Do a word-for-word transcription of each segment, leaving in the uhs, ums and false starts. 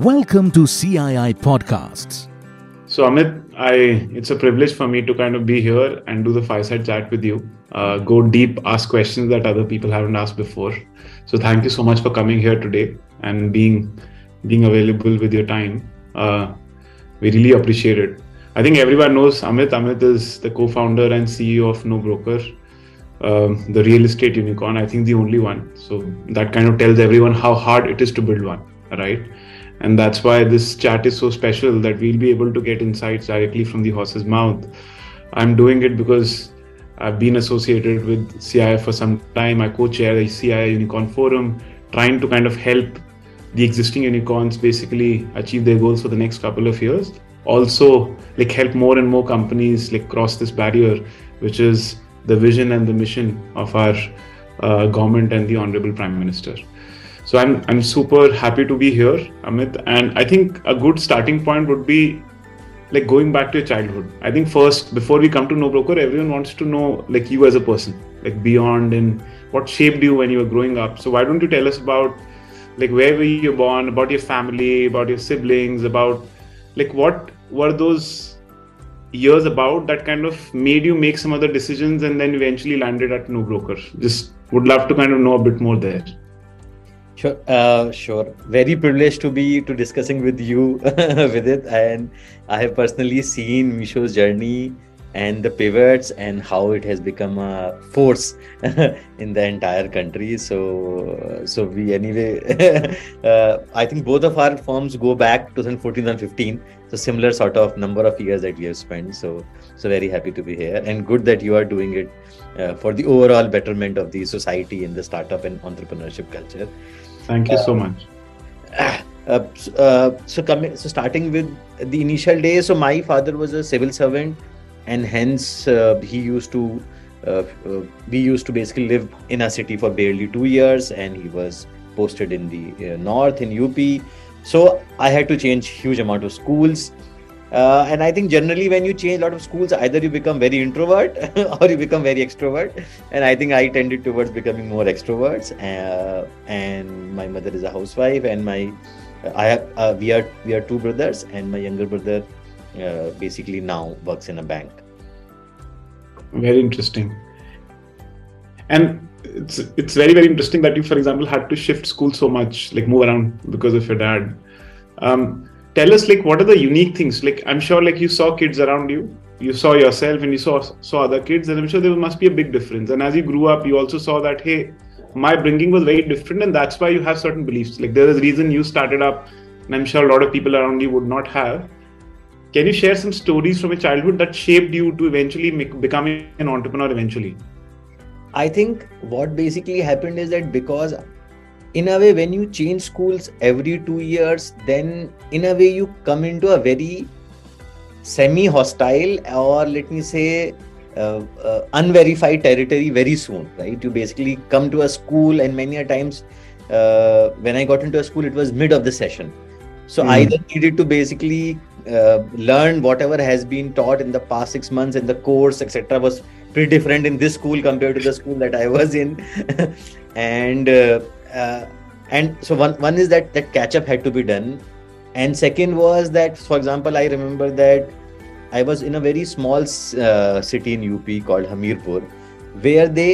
Welcome to C I I Podcasts. So Amit, I, it's a privilege for me to kind of be here and do the fireside chat with you. Uh, go deep, ask questions that other people haven't asked before. So thank you so much for coming here today and being being available with your time. Uh, we really appreciate it. I think everyone knows Amit. Amit is the co-founder and C E O of NoBroker, um, the real estate unicorn. I think the only one. So that kind of tells everyone how hard it is to build one, right? And that's why this chat is so special, that we'll be able to get insights directly from the horse's mouth. I'm doing it because I've been associated with C I I for some time. I co-chair the C I I Unicorn Forum, trying to kind of help the existing unicorns basically achieve their goals for the next couple of years. Also, like, help more and more companies like cross this barrier, which is the vision and the mission of our uh, government and the Honorable Prime Minister. So I'm I'm super happy to be here, Amit, and I think a good starting point would be like going back to your childhood. I think first, before we come to NoBroker, everyone wants to know like you as a person, like beyond, and what shaped you when you were growing up. So why don't you tell us about like where were you born, about your family, about your siblings, about like what were those years about that kind of made you make some other decisions and then eventually landed at NoBroker. Just would love to kind of know a bit more there. Sure, uh, sure. Very privileged to be to discussing with you, Vidit, and I have personally seen Meesho's journey and the pivots and how it has become a force in the entire country. So, so we anyway, uh, I think both of our firms go back twenty fourteen and fifteen. So similar sort of number of years that we have spent. So, so very happy to be here, and good that you are doing it uh, for the overall betterment of the society and the startup and entrepreneurship culture. Thank you um, so much. Uh, uh, so coming, so starting with the initial day. So my father was a civil servant, and hence uh, he used to, uh, uh, we used to basically live in a city for barely two years, and he was posted in the uh, north in U P. So I had to change huge amount of schools. Uh, and I think generally when you change a lot of schools, either you become very introvert or you become very extrovert. And I think I tended towards becoming more extroverts. Uh, and my mother is a housewife, and my I have uh, we are we are two brothers, and my younger brother uh, basically now works in a bank. Very interesting. And it's it's very very interesting that you, for example, had to shift school so much, like move around because of your dad. Um, Tell us, like, what are the unique things? Like, I'm sure, like, you saw kids around you, you saw yourself, and you saw saw other kids, and I'm sure there must be a big difference. And as you grew up, you also saw that, hey, my bringing was very different, and that's why you have certain beliefs. Like, there is a reason you started up, and I'm sure a lot of people around you would not have. Can you share some stories from your childhood that shaped you to eventually make, becoming an entrepreneur eventually? I think what basically happened is that because in a way, when you change schools every two years, then in a way you come into a very semi-hostile, or let me say uh, uh, unverified territory very soon, right? You basically come to a school, and many a times uh, when I got into a school, it was mid of the session. So mm. I then needed to basically uh, learn whatever has been taught in the past six months, and the course, et cetera was pretty different in this school compared to the school that I was in. and uh, Uh, and so one one is that that catch-up had to be done, and second was that, for example, I remember that I was in a very small uh, city in U P called Hamirpur, where they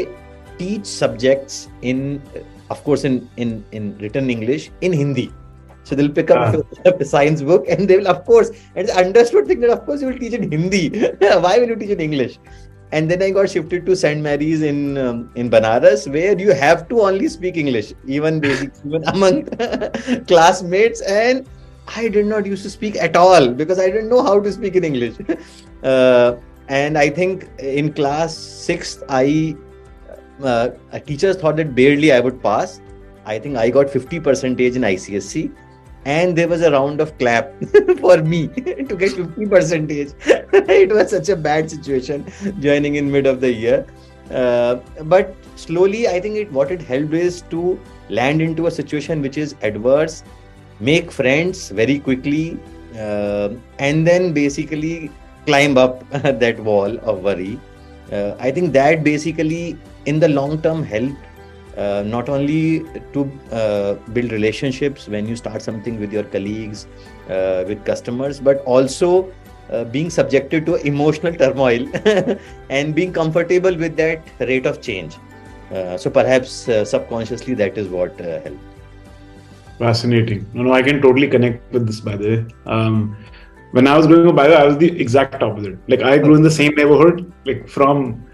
teach subjects in, of course, in in, in written English, in Hindi. So they'll pick up ah. a science book, and they will, of course, and it's understood thing that of course you will teach in Hindi. Why will you teach in English? And then I got shifted to Saint Mary's in um, in Banaras, where you have to only speak English, even basic, even among classmates. And I did not used to speak at all because I didn't know how to speak in English. Uh, and I think in class sixth, I uh, teachers thought that barely I would pass. I think I got fifty percent in I C S E. And there was a round of clap for me to get fifty percent. It was such a bad situation joining in mid of the year. Uh, but slowly, I think it what it helped is to land into a situation which is adverse, make friends very quickly, uh, and then basically climb up that wall of worry. Uh, I think that basically in the long term helped uh, not only to uh, build relationships when you start something with your colleagues, uh, with customers, but also uh, being subjected to emotional turmoil and being comfortable with that rate of change. Uh, so perhaps uh, subconsciously that is what uh, helped. Fascinating. No, no, I can totally connect with this, by the way. Um, when I was growing up, by the way, I was the exact opposite. Like I grew in the same neighborhood, like from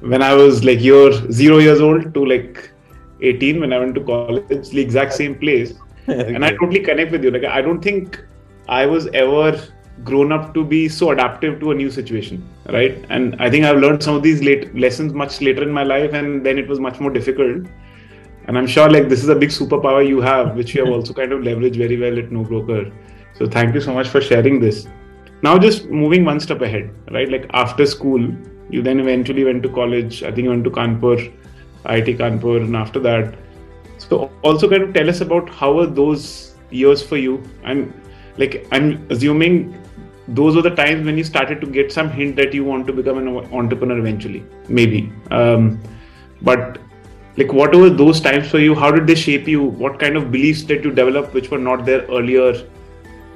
when I was like year, zero years old to like eighteen, when I went to college, it's the exact same place. Okay. And I totally connect with you. Like I don't think I was ever grown up to be so adaptive to a new situation, right? And I think I've learned some of these late lessons much later in my life, and then it was much more difficult. And I'm sure like this is a big superpower you have, which you have also kind of leveraged very well at NoBroker. So thank you so much for sharing this. Now just moving one step ahead, right? Like after school, you then eventually went to college. I think you went to Kanpur, I I T Kanpur, and after that. So also kind of tell us about how were those years for you? I'm like, I'm assuming those were the times when you started to get some hint that you want to become an entrepreneur eventually, maybe. Um, but like what were those times for you? How did they shape you? What kind of beliefs did you develop which were not there earlier?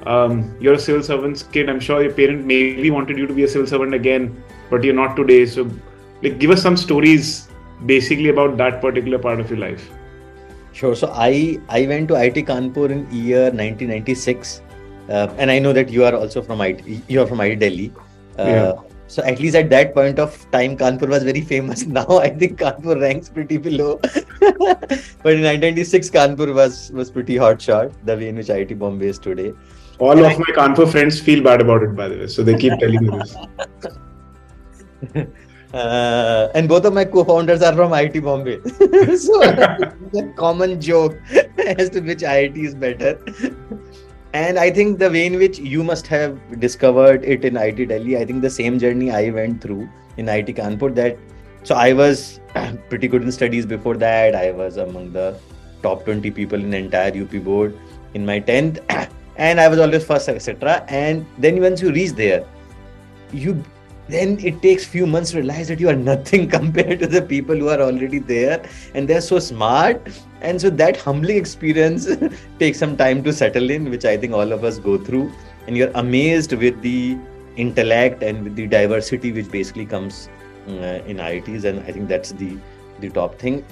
Um, you're a civil servant's kid. I'm sure your parent maybe wanted you to be a civil servant again, but you're not today. So like, give us some stories basically about that particular part of your life. Sure. So I, I went to I I T Kanpur in year nineteen ninety-six. Uh, and I know that you are also from I I T, you are from I I T Delhi. Uh, yeah. So at least at that point of time, Kanpur was very famous. Now I think Kanpur ranks pretty below. But in nineteen ninety-six, Kanpur was, was pretty hot shot, the way in which I I T Bombay is today. All and of I... my Kanpur friends feel bad about it, by the way. So they keep telling me this. Uh, and both of my co-founders are from I I T Bombay. So the common joke as to which I I T is better. And I think the way in which you must have discovered it in I I T Delhi, I think the same journey I went through in I I T Kanpur, that so I was pretty good in studies before that. I was among the top twenty people in the entire U P board in my tenth, and I was always first, et cetera. And then once you reach there, you then it takes few months to realize that you are nothing compared to the people who are already there, and they're so smart. And so that humbling experience takes some time to settle in, which I think all of us go through. And you're amazed with the intellect and with the diversity which basically comes uh, in I I Ts. And I think that's the the top thing.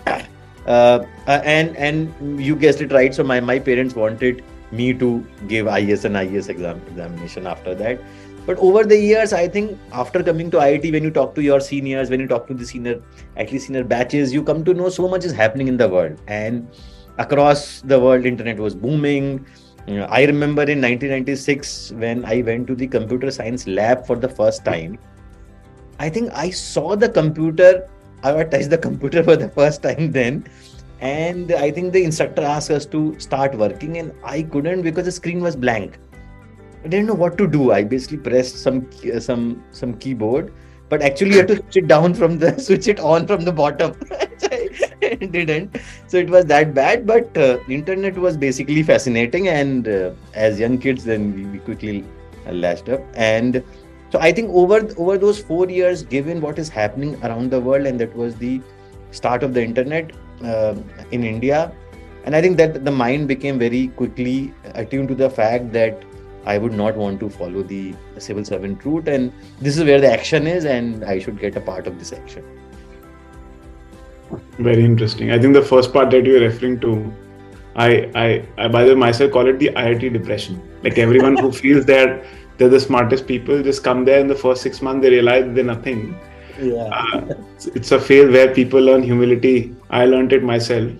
Uh, and and you guessed it right. So my, my parents wanted me to give I E S and I E S exam examination after that. But over the years, I think after coming to I I T, when you talk to your seniors, when you talk to the senior, at least senior batches, you come to know so much is happening in the world. And across the world, internet was booming. You know, I remember in nineteen ninety-six, when I went to the computer science lab for the first time, I think I saw the computer, I touched the computer for the first time then. And I think the instructor asked us to start working, and I couldn't because the screen was blank. I didn't know what to do. I basically pressed some uh, some some keyboard, but actually you have to switch it down from the switch it on from the bottom. I didn't. So it was that bad. But uh, internet was basically fascinating, and uh, as young kids, then we, we quickly uh, latched up. And so I think over over those four years, given what is happening around the world, and that was the start of the internet uh, in India, and I think that the mind became very quickly attuned to the fact that I would not want to follow the civil servant route, and this is where the action is, and I should get a part of this action. Very interesting. I think the first part that you're referring to, I, I, I by the way, myself call it the I I T depression. Like everyone who feels that they're, they're the smartest people just come there in the first six months, they realize they're nothing. Yeah. Uh, it's, it's a phase where people learn humility. I learned it myself,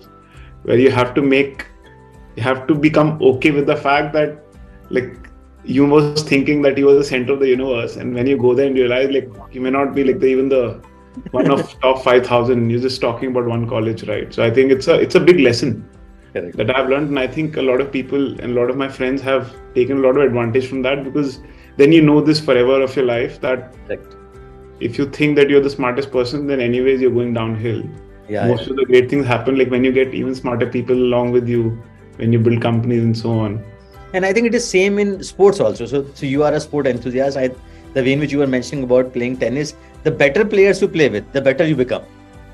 where you have to make, you have to become okay with the fact that like, you was thinking that you were the center of the universe, and when you go there and realize like you may not be like the, even the one of top five thousand, you're just talking about one college, right? So I think it's a it's a big lesson Correct. That I've learned, and I think a lot of people and a lot of my friends have taken a lot of advantage from that, because then you know this forever of your life that Correct. If you think that you're the smartest person, then anyways you're going downhill. Yeah, Most yeah. of the great things happen like when you get even smarter people along with you, when you build companies and so on. And I think it is same in sports also. So, so you are a sport enthusiast. I, the way in which you were mentioning about playing tennis, the better players you play with, the better you become.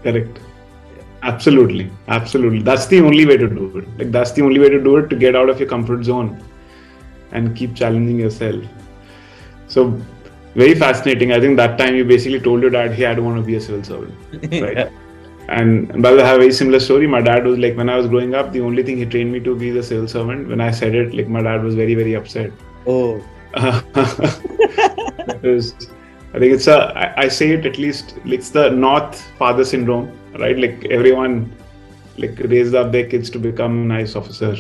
Correct. Yeah. Absolutely. Absolutely. That's the only way to do it. Like that's the only way to do it, to get out of your comfort zone and keep challenging yourself. So very fascinating. I think that time you basically told your dad, hey, I don't want to be a civil servant. Right. Yeah. And but I have a very similar story. My dad was like, when I was growing up, the only thing he trained me to be the civil servant. When I said it, like my dad was very, very upset. Oh. was, I think it's a, I, I say it at least, it's the North father syndrome, right? Like everyone like raised up their kids to become an I C E S officer.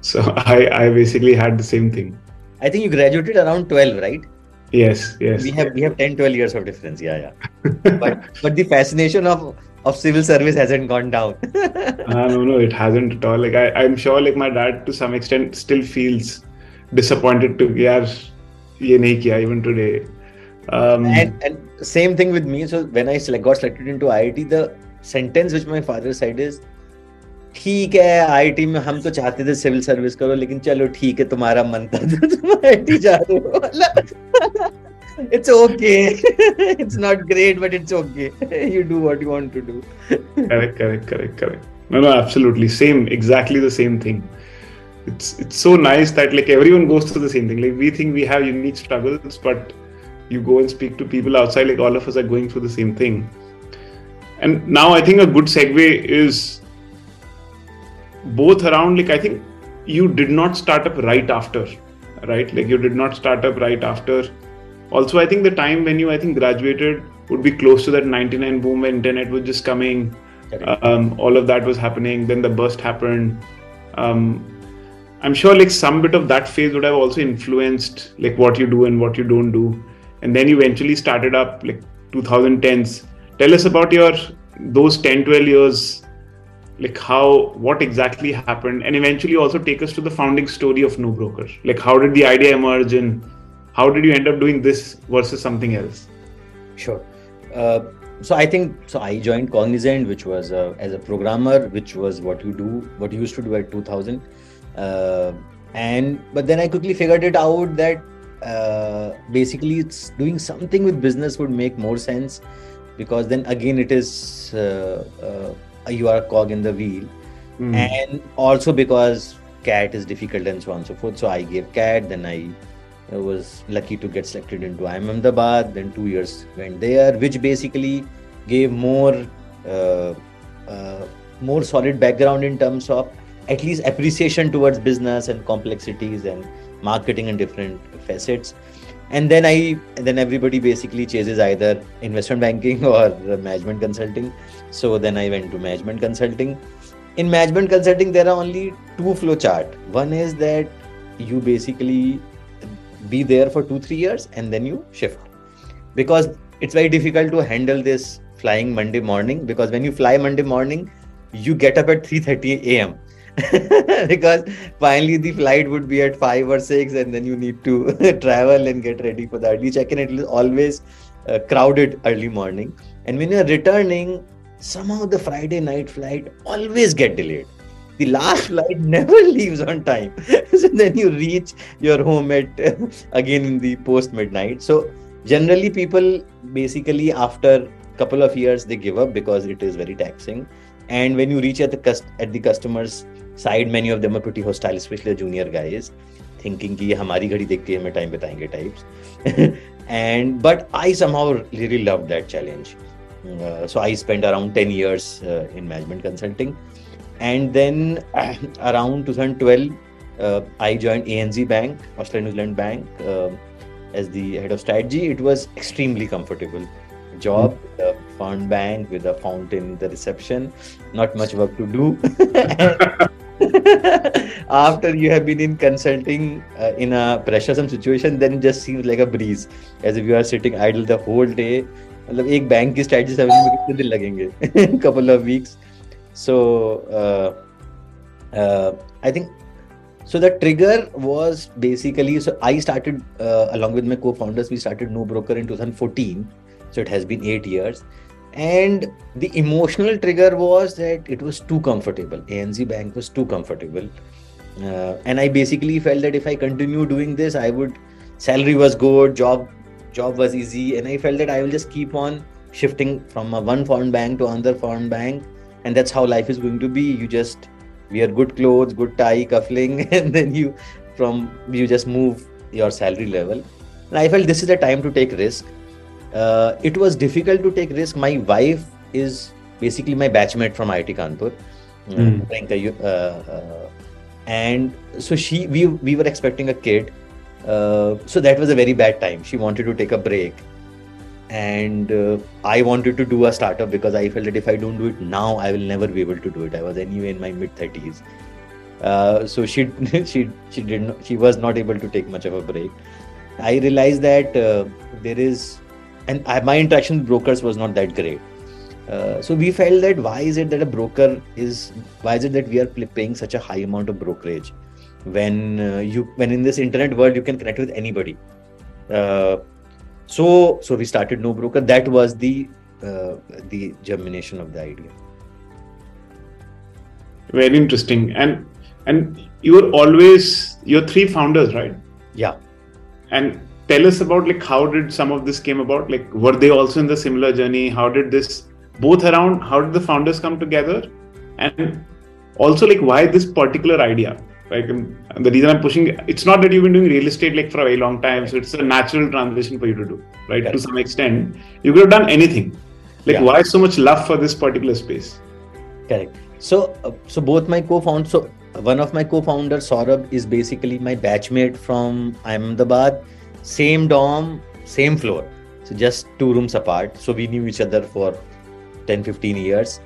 So I, I basically had the same thing. I think you graduated around twelve, right? Yes, yes. We have we have ten, twelve years of difference. Yeah, yeah. But but the fascination of of civil service hasn't gone down. uh, no, no, it hasn't at all. Like I, I'm sure, like my dad to some extent still feels disappointed to yaar ye nahi kiya even today. Um, and and same thing with me. So when I select, got selected into I I T, the sentence which my father said is, ठीक है IT में हम तो चाहते थे civil service करो लेकिन चलो ठीक है तुम्हारा मन था तो तुम आईटी जा रहे हो it's okay it's not great but it's okay you do what you want to do correct correct correct correct no no absolutely same exactly the same thing it's it's so nice that like everyone goes through the same thing like we think we have unique struggles but you go and speak to people outside like all of us are going through the same thing and now I think a good segue is both around, like I think you did not start up right after, right? Like you did not start up right after. Also, I think the time when you, I think graduated would be close to that ninety-nine boom when internet was just coming. Um, all of that was happening. Then the burst happened. Um, I'm sure like some bit of that phase would have also influenced like what you do and what you don't do. And then you eventually started up like twenty tens. Tell us about your, those ten, twelve years. Like how, what exactly happened, and eventually also take us to the founding story of NoBroker. Like how did the idea emerge and how did you end up doing this versus something else? Sure. Uh, so I think, so I joined Cognizant, which was uh, as a programmer, which was what you do, what you used to do at two thousand. Uh, and, but then I quickly figured it out that uh, basically it's doing something with business would make more sense, because then again, it is, uh, uh, you are a cog in the wheel. Mm. And also because C A T is difficult and so on and so forth. So I gave C A T, then I was lucky to get selected into I I M Ahmedabad, then two years went there, which basically gave more, uh, uh, more solid background in terms of at least appreciation towards business and complexities and marketing and different facets. And then I, then everybody basically chases either investment banking or management consulting. So then I went to management consulting. In management consulting, there are only two flow chart. One is that you basically be there for two, three years and then you shift, because it's very difficult to handle this flying Monday morning, because when you fly Monday morning, you get up at three thirty a m because finally the flight would be at five or six, and then you need to travel and get ready for the early check-in. It is always uh, crowded early morning, and when you're returning, somehow the Friday night flight always get delayed. The last flight never leaves on time. So then you reach your home at uh, again in the post midnight. So generally people basically after couple of years they give up, because it is very taxing. And when you reach at the at the customer's side, many of them are pretty hostile, especially the junior guys, thinking कि ये हमारी घड़ी देखती है, हमें time बताएंगे types. And but I somehow really loved that challenge. Uh, so I spent around ten years uh, in management consulting, and then uh, around twenty twelve uh, I joined A N Z Bank, Australia New Zealand Bank, uh, as the head of strategy. It was extremely comfortable job, the fund bank with a fountain, the reception, not much work to do. After you have been in consulting uh, in a pressuresome situation, then it just seems like a breeze, as if you are sitting idle the whole day. One bank ki strategy samajh couple of weeks. So uh, uh, I think so the trigger was basically, so I started uh, along with my co-founders, we started NoBroker in twenty fourteen. So it has been eight years. And the emotional trigger was that it was too comfortable. A N Z Bank was too comfortable. Uh, and I basically felt that if I continue doing this, I would, salary was good, job, job was easy. And I felt that I will just keep on shifting from a one foreign bank to another foreign bank And that's how life is going to be. You just wear good clothes, good tie, cuffling, and then you from you just move your salary level. And I felt this is the time to take risk. Uh, it was difficult to take risk. My wife is basically my batchmate from I I T Kanpur. Mm. Uh, uh, and so she we we were expecting a kid. Uh, so that was a very bad time. She wanted to take a break. And uh, I wanted to do a startup because I felt that if I don't do it now, I will never be able to do it. I was anyway in my mid thirties, uh, so she she she didn't she was not able to take much of a break. I realized that uh, there is, and I, my interaction with brokers was not that great. Uh, so we felt that why is it that a broker is why is it that we are paying such a high amount of brokerage when uh, you when in this internet world you can connect with anybody. Uh, So, so we started NoBroker. That was the uh, the germination of the idea. Very interesting. And and you were always you're three founders, right? Yeah. And tell us about like how did some of this came about? Like were they also in the similar journey? How did this both around? How did the founders come together? And also like why this particular idea? Like the reason I'm pushing, it's not that you've been doing real estate like for a very long time, so it's a natural transition for you to do, right? Correct. To some extent, you could have done anything. Like yeah. Why so much love for this particular space? Correct. So, uh, so both my co-founders, so one of my co-founders, Saurabh, is basically my batchmate from Ahmedabad, same dorm, same floor, so just two rooms apart. So we knew each other for ten, fifteen years.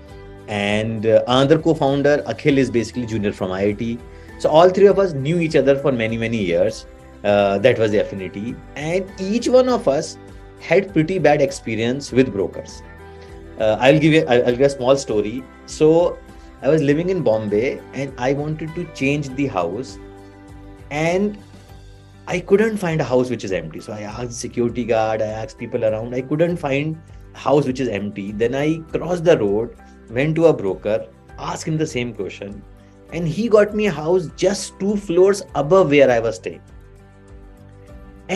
And uh, another co-founder, Akhil, is basically junior from I I T. So all three of us knew each other for many, many years. Uh, that was the affinity. And each one of us had pretty bad experience with brokers. Uh, I'll give you I'll give a small story. So I was living in Bombay and I wanted to change the house. And I couldn't find a house which is empty. So I asked security guard, I asked people around. I couldn't find a house which is empty. Then I crossed the road, went to a broker, asked him the same question. And he got me a house just two floors above where I was staying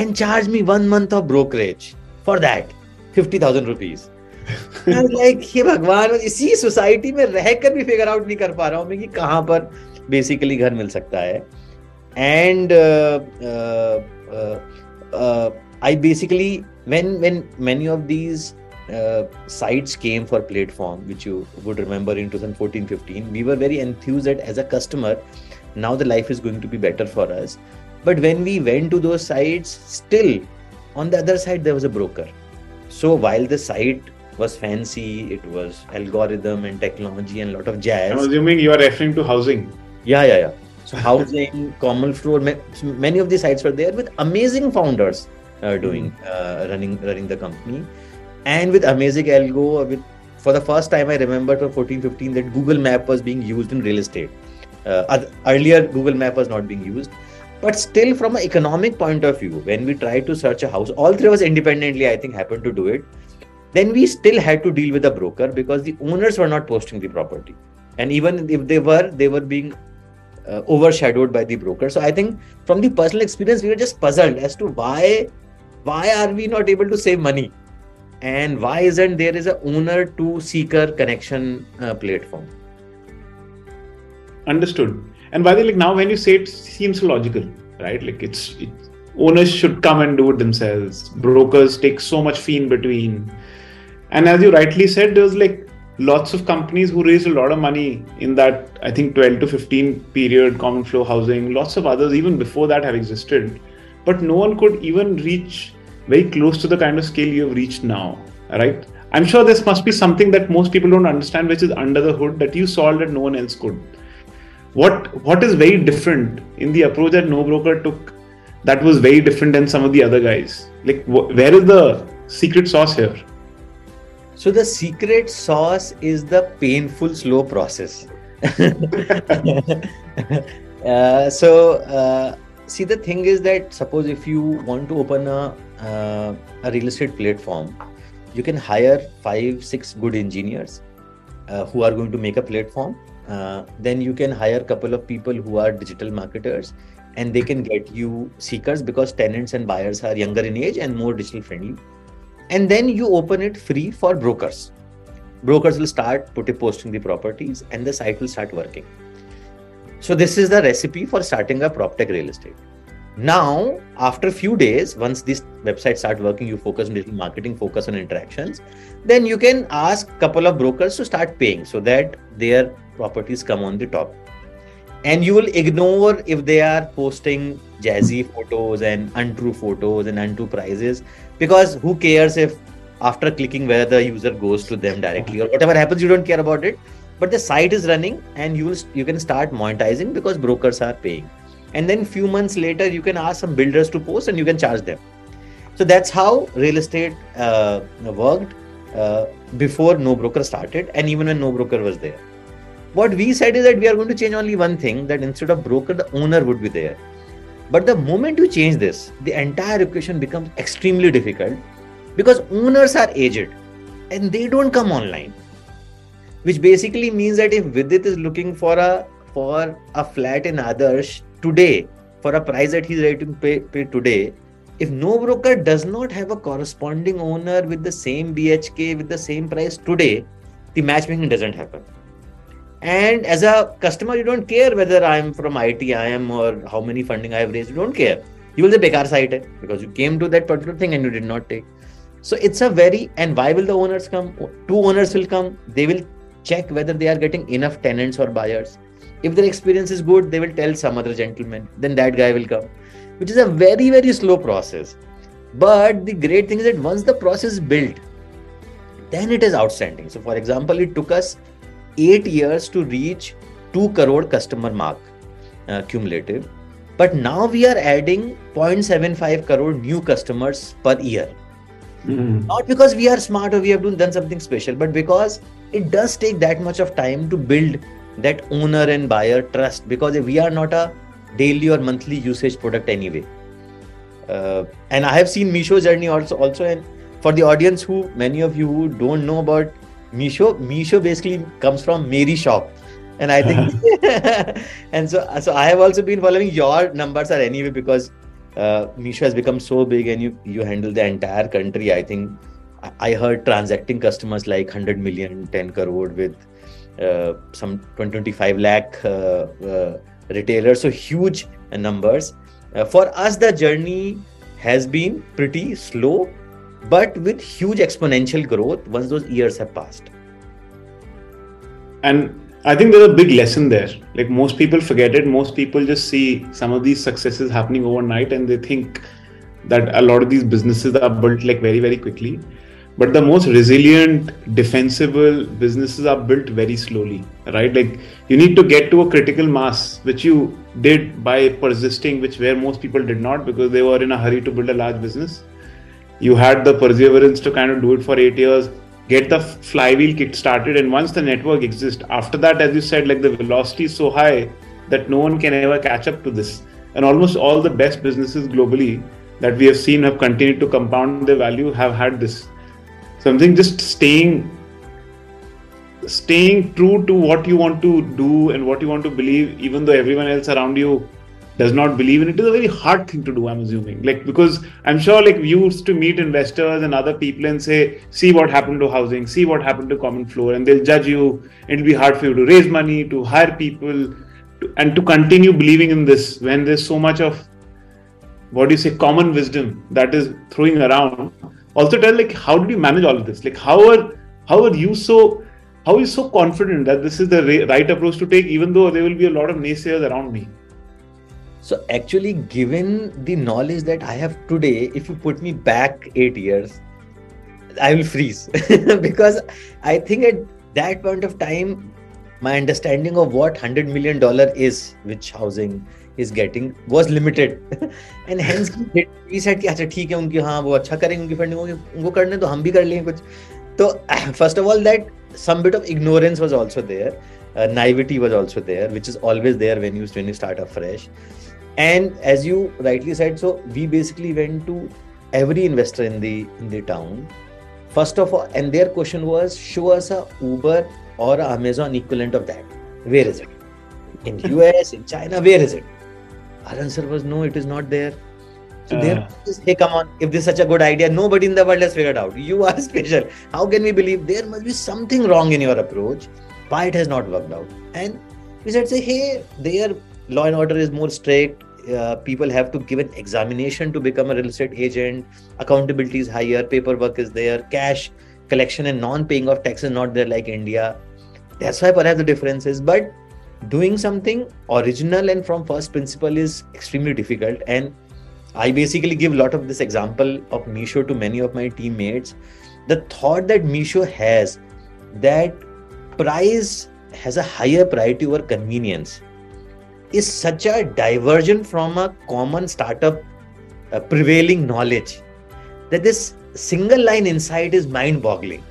and charged me one month of brokerage for that, fifty thousand rupees. And I was like, hey, Bhagwan, इसी society में रहकर भी figure out नहीं कर पा रहा हूँ मैं कि कहाँ पर basically घर मिल सकता है. And uh, uh, uh, uh, I basically, when, when many of these Uh, sites came for platform, which you would remember in twenty fourteen fifteen, we were very enthused that as a customer, now the life is going to be better for us. But when we went to those sites, still on the other side, there was a broker. So while the site was fancy, it was algorithm and technology and a lot of jazz. I'm assuming you are referring to housing. Yeah, yeah, yeah. So housing, common floor, many of these sites were there with amazing founders uh, doing, uh, running, running the company. And with amazing algo, with, for the first time I remember for fourteen fifteen that Google Map was being used in real estate. Uh, earlier, Google Map was not being used. But still from an economic point of view, when we tried to search a house, all three of us independently, I think, happened to do it. Then we still had to deal with a broker because the owners were not posting the property. And even if they were, they were being uh, overshadowed by the broker. So I think from the personal experience, we were just puzzled as to why, why are we not able to save money? And why isn't there is a owner to seeker connection uh, platform? Understood. And by the way, like now when you say it seems logical, right? Like it's, it's owners should come and do it themselves. Brokers take so much fee in between. And as you rightly said, there's like lots of companies who raised a lot of money in that, I think twelve to fifteen period, common flow housing, lots of others even before that have existed, but no one could even reach very close to the kind of scale you have reached now, right? I'm sure this must be something that most people don't understand, which is under the hood that you solved that no one else could. What What is very different in the approach that NoBroker took that was very different than some of the other guys? Like, wh- where is the secret sauce here? So the secret sauce is the painful, slow process. uh, so, uh, see, the thing is that suppose if you want to open a Uh, a real estate platform, you can hire five, six good engineers uh, who are going to make a platform. Uh, then you can hire a couple of people who are digital marketers and they can get you seekers because tenants and buyers are younger in age and more digital friendly. And then you open it free for brokers. brokers will start putting, posting the properties and the site will start working. So this is the recipe for starting a PropTech real estate. Now, after a few days, once these websites start working, you focus on digital marketing, focus on interactions, then you can ask a couple of brokers to start paying so that their properties come on the top. And you will ignore if they are posting jazzy photos and untrue photos and untrue prices, because who cares if after clicking where the user goes to them directly or whatever happens, you don't care about it. But the site is running and you, will, you can start monetizing because brokers are paying. And then few months later, you can ask some builders to post and you can charge them. So that's how real estate uh, worked uh, before NoBroker started and even when NoBroker was there. What we said is that we are going to change only one thing, that instead of broker, the owner would be there. But the moment you change this, the entire equation becomes extremely difficult because owners are aged and they don't come online. Which basically means that if Vidit is looking for a, for a flat in Adarsh today for a price that he's ready to pay, pay today, if NoBroker does not have a corresponding owner with the same B H K, with the same price today, the matchmaking doesn't happen. And as a customer, you don't care whether I'm from I I T, I I M or how many funding I've raised, you don't care. You will say Bekar site hai, because you came to that particular thing and you did not take. So it's a very, and why will the owners come? Two owners will come. They will check whether they are getting enough tenants or buyers. If their experience is good, they will tell some other gentleman, then that guy will come, which is a very, very slow process. But the great thing is that once the process is built, then it is outstanding. So for example, it took us eight years to reach two crore customer mark uh, cumulative. But now we are adding zero point seven five crore new customers per year. Mm-hmm. Not because we are smart or we have done something special, but because it does take that much of time to build that owner and buyer trust, because we are not a daily or monthly usage product anyway. Uh, and I have seen Meesho's journey also, also. And for the audience who, many of you who don't know about Meesho, Meesho basically comes from Mary Shop. And I think, and so, so I have also been following your numbers are anyway, because uh, Meesho has become so big and you, you handle the entire country. I think I heard transacting customers like one hundred million, ten crore with uh, some twenty-five lakh uh, uh, retailers. So huge numbers. Uh, for us, the journey has been pretty slow, but with huge exponential growth once those years have passed. And I think there's a big lesson there. Like, most people forget it. Most people just see some of these successes happening overnight and they think that a lot of these businesses are built like very, very quickly. But the most resilient, defensible businesses are built very slowly, right? Like, you need to get to a critical mass, which you did by persisting, which where most people did not, because they were in a hurry to build a large business. You had the perseverance to kind of do it for eight years, get the flywheel kick started. And once the network exists, after that, as you said, like, the velocity is so high that no one can ever catch up to this. And almost all the best businesses globally that we have seen have continued to compound their value, have had this. Something just staying, staying true to what you want to do and what you want to believe, even though everyone else around you does not believe in it, is a very hard thing to do, I'm assuming. Like, because I'm sure, like, you used to meet investors and other people and say, see what happened to housing, see what happened to common floor, and they'll judge you. It'll be hard for you to raise money, to hire people, to, and to continue believing in this when there's so much of, what do you say, common wisdom that is throwing around. Also tell, like, how did you manage all of this? Like, how are, how are you so, how are you so confident that this is the right approach to take, even though there will be a lot of naysayers around me? So actually, given the knowledge that I have today, if you put me back eight years, I will freeze because I think at that point of time, my understanding of what one hundred million dollars is, which housing is getting, was limited. And hence, we said, okay, okay, unki haan, wo acha karenge, unki funding hogi, unko karne to hum bhi kar lenge kuch. So first of all, that some bit of ignorance was also there. Uh, naivety was also there, which is always there when you, when you start afresh. And as you rightly said, so we basically went to every investor in the, in the town. First of all, and their question was, show us a Uber or a Amazon equivalent of that. Where is it? In U S, in China, where is it? Our answer was, no, it is not there. So uh, they're just, hey, come on, if this is such a good idea, nobody in the world has figured out. You are special. How can we believe? There must be something wrong in your approach. Why it has not worked out? And we said, say, hey, their law and order is more strict. Uh, people have to give an examination to become a real estate agent. Accountability is higher. Paperwork is there. Cash collection and non-paying of taxes not there like India. That's why perhaps the difference is. But doing something original and from first principle is extremely difficult. And I basically give a lot of this example of Meesho to many of my teammates. The thought that Meesho has, that price has a higher priority over convenience, is such a diversion from a common startup uh, prevailing knowledge that this single line insight is mind-boggling.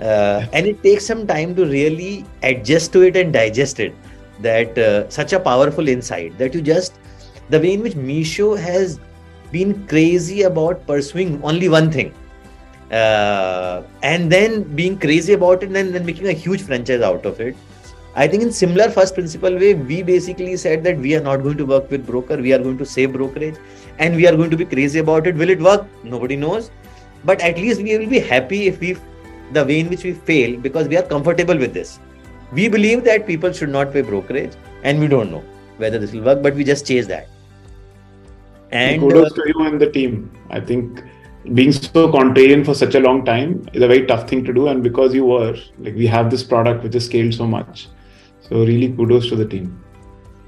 Uh, and it takes some time to really adjust to it and digest it, that uh, such a powerful insight that you just, the way in which Meesho has been crazy about pursuing only one thing uh, and then being crazy about it and then, then making a huge franchise out of it. I think in similar first principle way, we basically said that we are not going to work with broker, we are going to save brokerage and we are going to be crazy about it. Will it work? Nobody knows. But at least we will be happy if we, the way in which we fail, because we are comfortable with this. We believe that people should not pay brokerage and we don't know whether this will work, but we just chase that. And kudos uh, to you and the team. I think being so contrarian for such a long time is a very tough thing to do. And because you were, like, we have this product which has scaled so much. So really kudos to the team.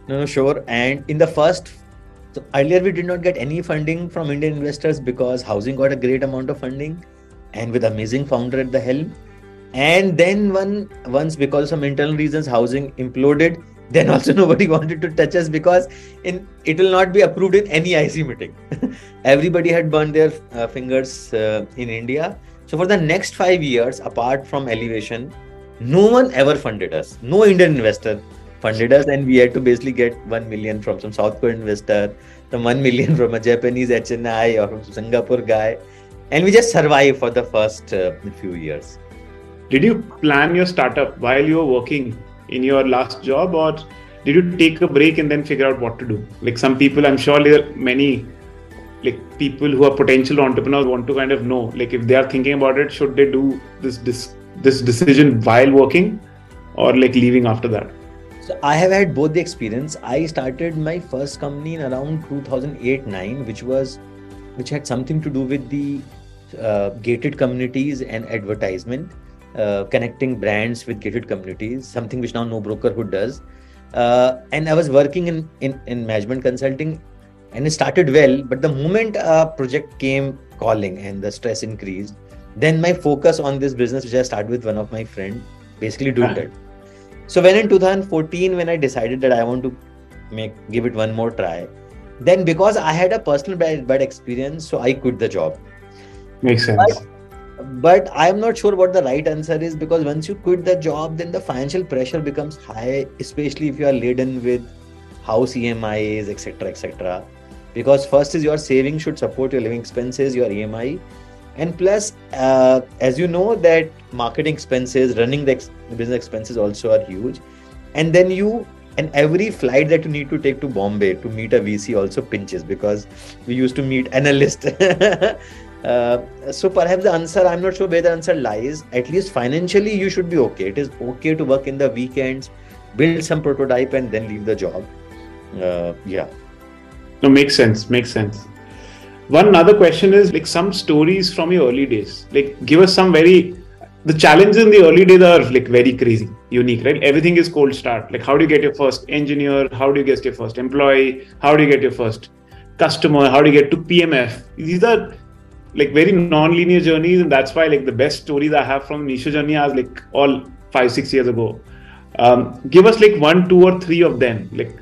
No, no, sure. And in the first, so earlier we did not get any funding from Indian investors because housing got a great amount of funding and with amazing founder at the helm. And then one once because of some internal reasons, housing imploded. Then also nobody wanted to touch us because in it will not be approved in any I C meeting. Everybody had burned their uh, fingers uh, in India. So for the next five years, apart from Elevation, no one ever funded us. No Indian investor funded us, and we had to basically get one million from some South Korean investor, some one million from a Japanese H N I or from Singapore guy. And we just survived for the first uh, few years. Did you plan your startup while you were working in your last job, or did you take a break and then figure out what to do? Like some people, I'm sure there are many like people who are potential entrepreneurs want to kind of know, like if they are thinking about it, should they do this this, this decision while working or like leaving after that? So I have had both the experience. I started my first company in around two thousand eight nine, which was which had something to do with the uh, gated communities and advertisement, uh, connecting brands with gated communities, something which now NoBroker who does. Uh, and I was working in, in, in management consulting and it started well, but the moment a project came calling and the stress increased, then my focus on this business, which I started with one of my friends, basically dwindled. So when in two thousand fourteen, when I decided that I want to make give it one more try, then because I had a personal bad, bad experience, so I quit the job. Makes sense. But, but I'm not sure what the right answer is, because once you quit the job, then the financial pressure becomes high, especially if you are laden with house E M Is, et cetera, et cetera. Because first is your savings should support your living expenses, your E M I. And plus, uh, as you know, that marketing expenses, running the ex- business expenses also are huge. And then you... And every flight that you need to take to Bombay to meet a V C also pinches, because we used to meet analysts. uh, so perhaps the answer, I'm not sure where the answer lies. At least financially, you should be okay. It is okay to work in the weekends, build some prototype and then leave the job. Uh, yeah. No, makes sense. Makes sense. One other question is like some stories from your early days. Like give us some very... The challenges in the early days are like very crazy, unique, right? Everything is cold start. Like how do you get your first engineer? How do you get your first employee? How do you get your first customer? How do you get to P M F? These are like very non-linear journeys. And that's why like the best stories I have from Meesho journey are like all five, six years ago. Um, give us like one, two or three of them, like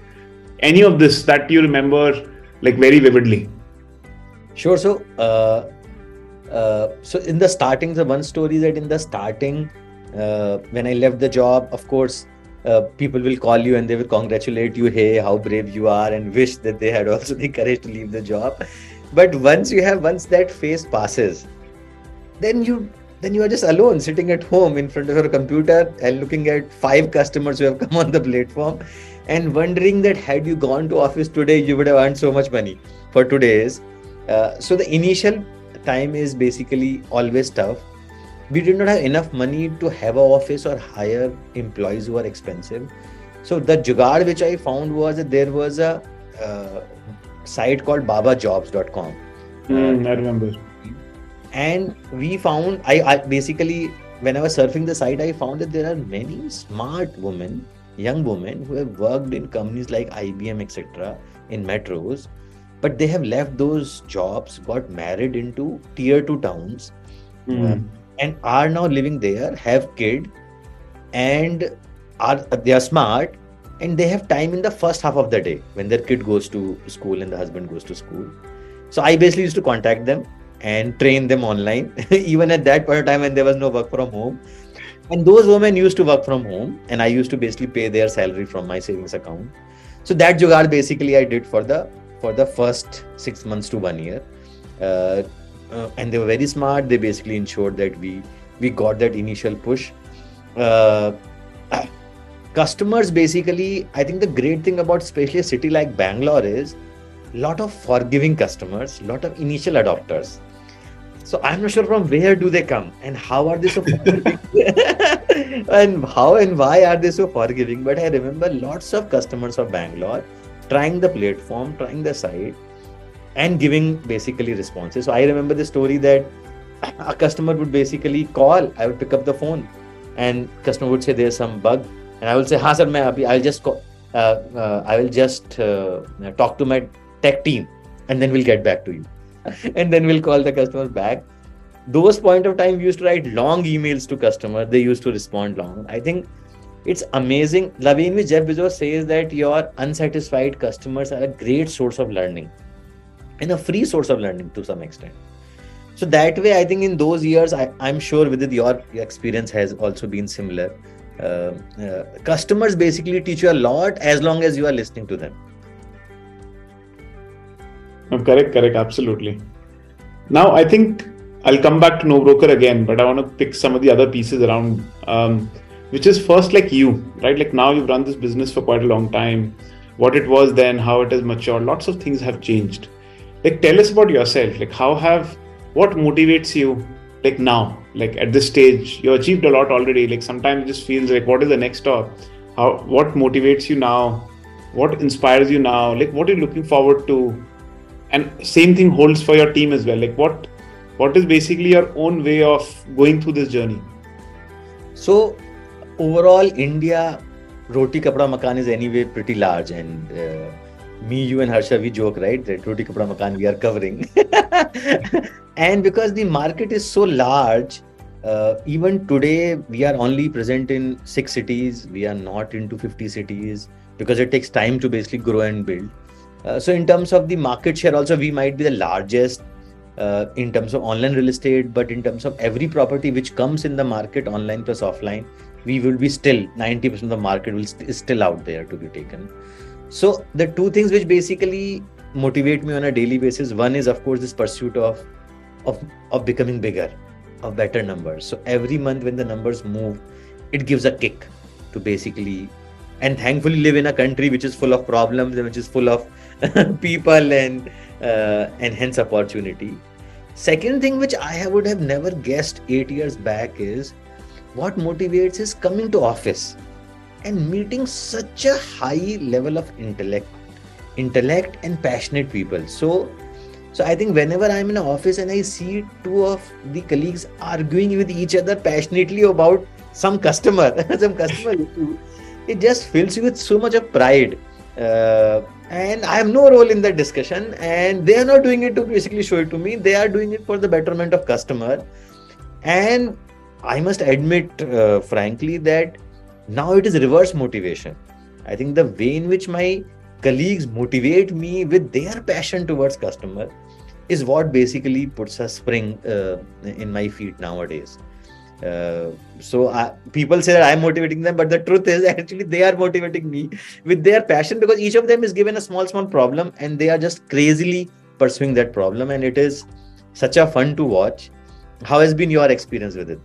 any of this that you remember like very vividly. Sure. So, uh... Uh, so in the starting, the one story that in the starting, uh, when I left the job, of course, uh, people will call you and they will congratulate you. Hey, how brave you are, and wish that they had also the courage to leave the job. But once you have, once that phase passes, then you, then you are just alone sitting at home in front of your computer and looking at five customers who have come on the platform and wondering that had you gone to office today, you would have earned so much money for today's. Uh, so the initial time is basically always tough. We did not have enough money to have an office or hire employees who are expensive. So the jugaad which I found was that there was a uh, site called Baba Jobs dot com. Mm, I remember. And we found, I, I basically, when I was surfing the site, I found that there are many smart women, young women who have worked in companies like I B M, et cetera, in metros, but they have left those jobs, got married into tier two towns, mm. uh, and are now living there, have kids, and are they are smart, and they have time in the first half of the day when their kid goes to school and the husband goes to school. So I basically used to contact them and train them online, even at that point of time when there was no work from home. And those women used to work from home, and I used to basically pay their salary from my savings account. So that jugaad basically I did for the for the first six months to one year. Uh, uh, and they were very smart. They basically ensured that we we got that initial push. Uh, customers basically, I think the great thing about especially a city like Bangalore is lot of forgiving customers, lot of initial adopters. So I'm not sure from where do they come and how are they so forgiving and how and why are they so forgiving. But I remember lots of customers of Bangalore trying the platform, trying the site and giving basically responses. So I remember the story that a customer would basically call, I would pick up the phone and customer would say there's some bug. And I will say, ha sir, main abhi, I'll just, call, uh, uh, I will just uh, talk to my tech team and then we'll get back to you. And then we'll call the customer back. Those point of time, we used to write long emails to customer. They used to respond long. I think it's amazing. The way in which Jeff Bezos says that your unsatisfied customers are a great source of learning and a free source of learning to some extent. So that way, I think in those years, I, I'm sure Vidit, your experience has also been similar. Uh, uh, customers basically teach you a lot as long as you are listening to them. Correct, correct, absolutely. Now, I think I'll come back to NoBroker again, but I want to pick some of the other pieces around, um, which is first like you, right? Like now you've run this business for quite a long time, what it was then, how it has matured, lots of things have changed. Like tell us about yourself, like how have, what motivates you like now, like at this stage, you achieved a lot already, like sometimes it just feels like what is the next stop? How, what motivates you now? What inspires you now? Like what are you looking forward to? And same thing holds for your team as well. Like what, what is basically your own way of going through this journey? So overall, India, roti, kapda, makan is anyway pretty large. And uh, me, you and Harsha, we joke, right? That roti, kapda, makan, we are covering. And because the market is so large, uh, even today, we are only present in six cities. We are not into fifty cities because it takes time to basically grow and build. Uh, so in terms of the market share also, we might be the largest uh, in terms of online real estate, but in terms of every property which comes in the market online plus offline, we will be still ninety percent of the market will st- is still out there to be taken. So the two things which basically motivate me on a daily basis, one is of course this pursuit of, of, of becoming bigger, of better numbers. So every month when the numbers move, it gives a kick to basically, and thankfully live in a country which is full of problems and which is full of people and uh, and hence opportunity. Second thing which I would have never guessed eight years back is what motivates is coming to office and meeting such a high level of intellect, intellect and passionate people. So, so I think whenever I'm in an office and I see two of the colleagues arguing with each other passionately about some customer, some customer issue, it just fills you with so much of pride. Uh, and I have no role in that discussion and they are not doing it to basically show it to me. They are doing it for the betterment of customer. And I must admit, uh, frankly, that now it is reverse motivation. I think the way in which my colleagues motivate me with their passion towards customer is what basically puts a spring uh, in my feet nowadays. Uh, so uh, people say that I'm motivating them, but the truth is actually they are motivating me with their passion because each of them is given a small, small problem and they are just crazily pursuing that problem. And it is such a fun to watch. How has been your experience with it?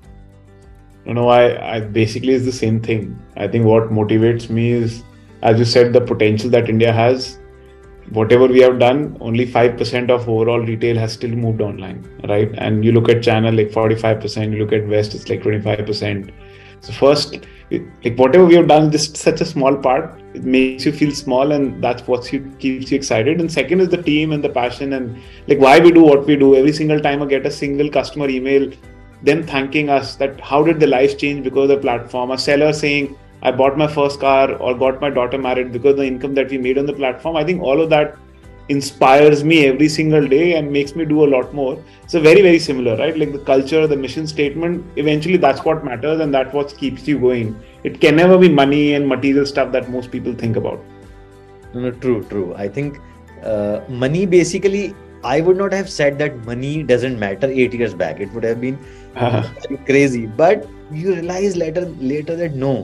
You know, I, I basically it's the same thing. I think what motivates me is, as you said, the potential that India has. whatever we have done, only five percent of overall retail has still moved online, right? And you look at China, like forty-five percent, you look at West, it's like twenty-five percent. So first, it, like whatever we have done, just such a small part, it makes you feel small, and that's what you, keeps you excited. And second is the team and the passion, and like why we do what we do. Every single time I get a single customer email, them thanking us that how did their lives change because of the platform. A seller saying, I bought my first car or got my daughter married because of the income that we made on the platform. I think all of that inspires me every single day and makes me do a lot more. So very, very similar, right? Like the culture, the mission statement, eventually that's what matters and that's what keeps you going. It can never be money and material stuff that most people think about. No, true, true. I think uh, money basically, I would not have said that money doesn't matter eight years back. It would have been uh-huh. crazy. But you realize later, later that no,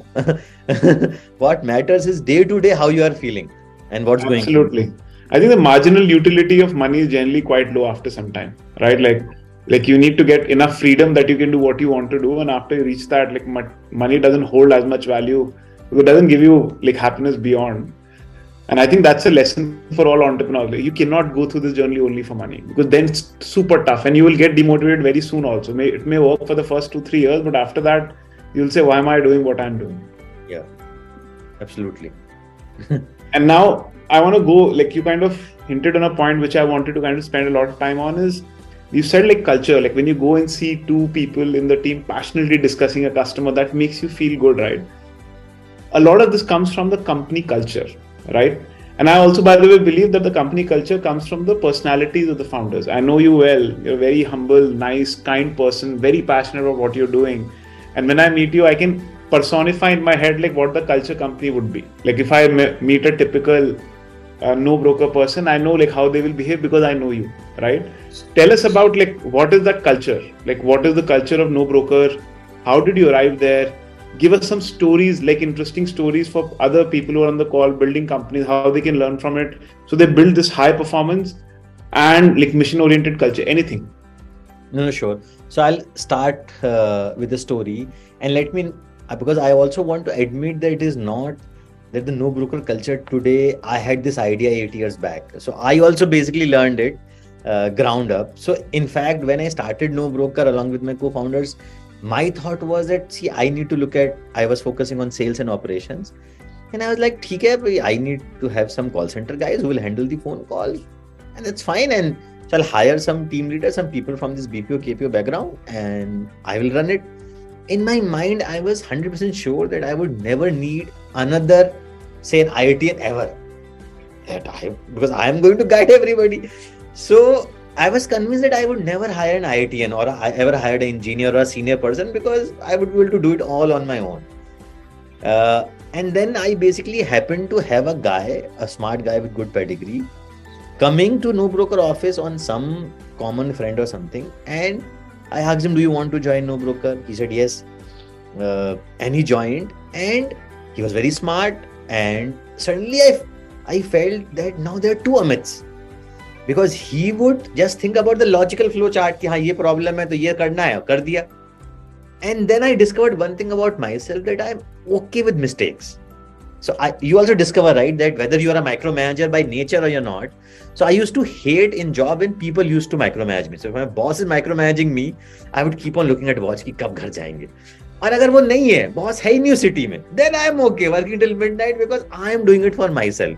what matters is day to day how you are feeling and what's Absolutely. going on. Absolutely. I think the marginal utility of money is generally quite low after some time, right? Like, like you need to get enough freedom that you can do what you want to do. And after you reach that, like money doesn't hold as much value. It doesn't give you like happiness beyond. And I think that's a lesson for all entrepreneurs. You cannot go through this journey only for money, because then it's super tough and you will get demotivated very soon also. It may work for the first two, three years, but after that, you'll say, why am I doing what I'm doing? Yeah, absolutely. And now, I want to go, like you kind of hinted on a point which I wanted to kind of spend a lot of time on, is you said like culture, like when you go and see two people in the team passionately discussing a customer, that makes you feel good, right? A lot of this comes from the company culture, right? And I also, by the way, believe that the company culture comes from the personalities of the founders. I know you well, you're a very humble, nice, kind person, very passionate about what you're doing. And when I meet you, I can personify in my head, like what the culture company would be. Like if I meet a typical Uh, no broker person, I know like how they will behave because I know you, right? Tell us about like what is that culture, like what is the culture of No Broker? How did you arrive there? Give us some stories, like interesting stories for other people who are on the call building companies, how they can learn from it, so they build this high performance and like mission oriented culture. Anything? No, no, sure. So I'll start uh, with a story, and let me, because I also want to admit that it is not that the No Broker culture today, I had this idea eight years back. So I also basically learned it uh, ground up. So in fact, when I started No Broker along with my co-founders, my thought was that, see, I need to look at, I was focusing on sales and operations. And I was like, okay, I need to have some call center guys who will handle the phone calls, and that's fine. And so I'll hire some team leaders, some people from this B P O, K P O background, and I will run it. In my mind, I was one hundred percent sure that I would never need another, say, an I I T N ever, that I, because I am going to guide everybody. So I was convinced that I would never hire an I I T N, or I ever hired an engineer or a senior person, because I would be able to do it all on my own. Uh, and then I basically happened to have a guy, a smart guy with good pedigree, coming to No Broker office on some common friend or something. And I asked him, do you want to join No Broker? He said, yes. Uh, and he joined, and he was very smart. And suddenly I, I felt that now there are two Amits, because he would just think about the logical flow chart, ki, haan, ye problem hai, to ye karna hai, kar diya. And then I discovered one thing about myself, that I'm okay with mistakes. So I, you also discover, right, that whether you are a micromanager by nature or you're not. So I used to hate in job when people used to micromanage me. So if my boss is micromanaging me, I would keep on looking at watch, ki kab ghar jayenge. And if that is not, boss is in New City, mein, then I am okay working till midnight, because I am doing it for myself.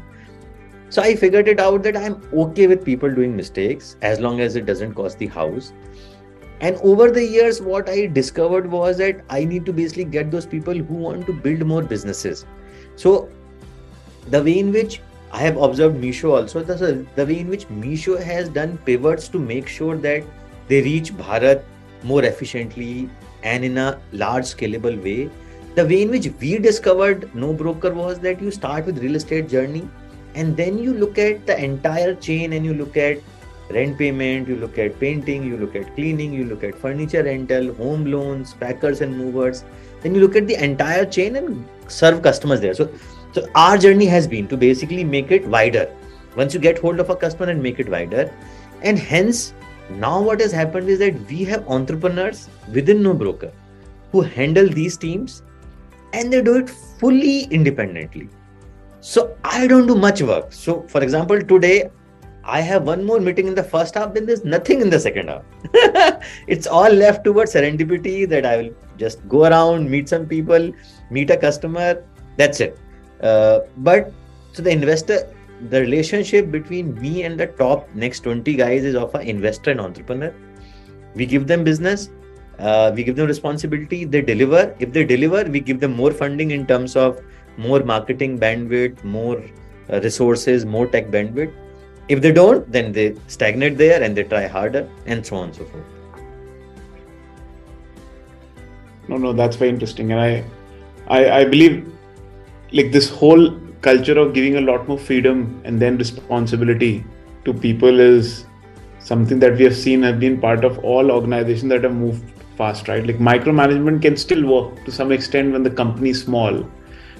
So I figured it out that I am okay with people doing mistakes as long as it doesn't cost the house. And over the years, what I discovered was that I need to basically get those people who want to build more businesses. So the way in which I have observed Meesho also, the, the way in which Meesho has done pivots to make sure that they reach Bharat more efficiently and in a large scalable way. The way in which we discovered No Broker was that you start with real estate journey, and then you look at the entire chain, and you look at rent payment, you look at painting, you look at cleaning, you look at furniture rental, home loans, packers and movers. Then you look at the entire chain and serve customers there. So, so our journey has been to basically make it wider. Once you get hold of a customer and make it wider, and hence, now what has happened is that we have entrepreneurs within No Broker who handle these teams, and they do it fully independently. So I don't do much work. So for example, today, I have one more meeting in the first half, then there's nothing in the second half. It's all left towards serendipity that I will just go around, meet some people, meet a customer. That's it. Uh, but so the investor, the relationship between me and the top next twenty guys is of an investor and entrepreneur. We give them business, uh, we give them responsibility, they deliver. If they deliver, we give them more funding in terms of more marketing bandwidth, more uh, resources, more tech bandwidth. If they don't, then they stagnate there and they try harder and so on and so forth. No, no, that's very interesting. And I, I, I believe like this whole culture of giving a lot more freedom and then responsibility to people is something that we have seen have been part of all organizations that have moved fast, right? Like micromanagement can still work to some extent when the company is small.